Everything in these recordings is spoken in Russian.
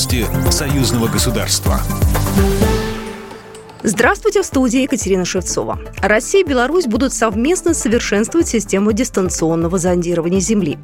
власти союзного государства. Здравствуйте, в студии Екатерина Шевцова. Россия и Беларусь будут совместно совершенствовать систему дистанционного зондирования Земли.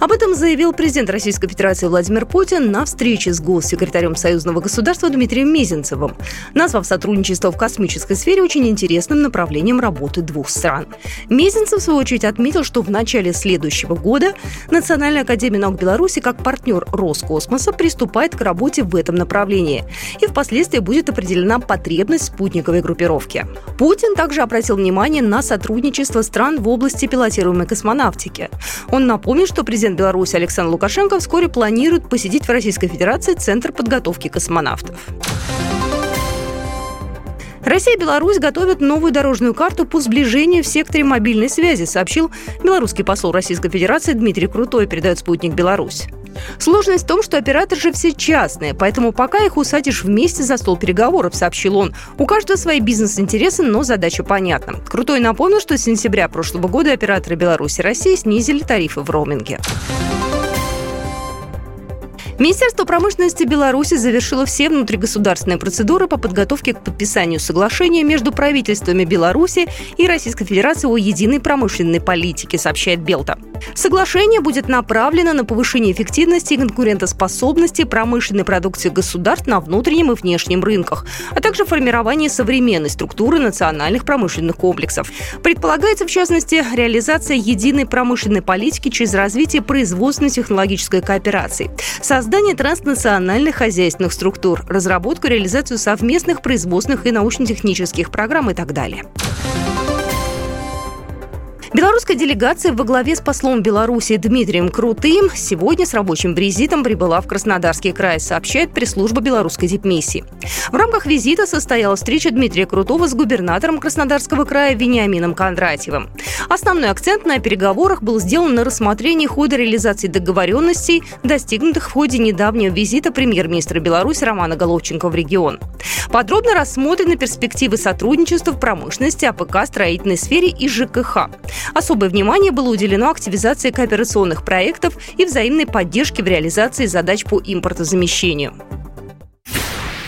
Об этом заявил президент Российской Федерации Владимир Путин на встрече с госсекретарем союзного государства Дмитрием Мизинцевым, назвав сотрудничество в космической сфере очень интересным направлением работы двух стран. Мизинцев, в свою очередь, отметил, что в начале следующего года Национальная академия наук Беларуси как партнер Роскосмоса приступает к работе в этом направлении, и впоследствии будет определена потребность спутниковой группировки. Путин также обратил внимание на сотрудничество стран в области пилотируемой космонавтики. Он напомнил, что президент Беларуси Александр Лукашенко вскоре планирует посетить в Российской Федерации Центр подготовки космонавтов. Россия и Беларусь готовят новую дорожную карту по сближению в секторе мобильной связи, сообщил белорусский посол Российской Федерации Дмитрий Крутой, передает «Спутник Беларусь». Сложность в том, что операторы же все частные, поэтому пока их усадишь вместе за стол переговоров, сообщил он. У каждого свои бизнес-интересы, но задача понятна. Крутой напомнил, что с сентября прошлого года операторы Беларуси и России снизили тарифы в роуминге. Министерство промышленности Беларуси завершило все внутригосударственные процедуры по подготовке к подписанию соглашения между правительствами Беларуси и Российской Федерации о единой промышленной политике, сообщает БелТА. Соглашение будет направлено на повышение эффективности и конкурентоспособности промышленной продукции государств на внутреннем и внешнем рынках, а также формирование современной структуры национальных промышленных комплексов. Предполагается, в частности, реализация единой промышленной политики через развитие производственно-технологической кооперации, создание транснациональных хозяйственных структур, разработку и реализацию совместных производственных и научно-технических программ и так далее. Белорусская делегация во главе с послом Беларуси Дмитрием Крутым сегодня с рабочим визитом прибыла в Краснодарский край, сообщает пресс-служба белорусской дипмиссии. В рамках визита состоялась встреча Дмитрия Крутого с губернатором Краснодарского края Вениамином Кондратьевым. Основной акцент на переговорах был сделан на рассмотрении хода реализации договоренностей, достигнутых в ходе недавнего визита премьер-министра Беларуси Романа Головченко в регион. Подробно рассмотрены перспективы сотрудничества в промышленности, АПК, строительной сфере и ЖКХ. Особое внимание было уделено активизации кооперационных проектов и взаимной поддержке в реализации задач по импортозамещению.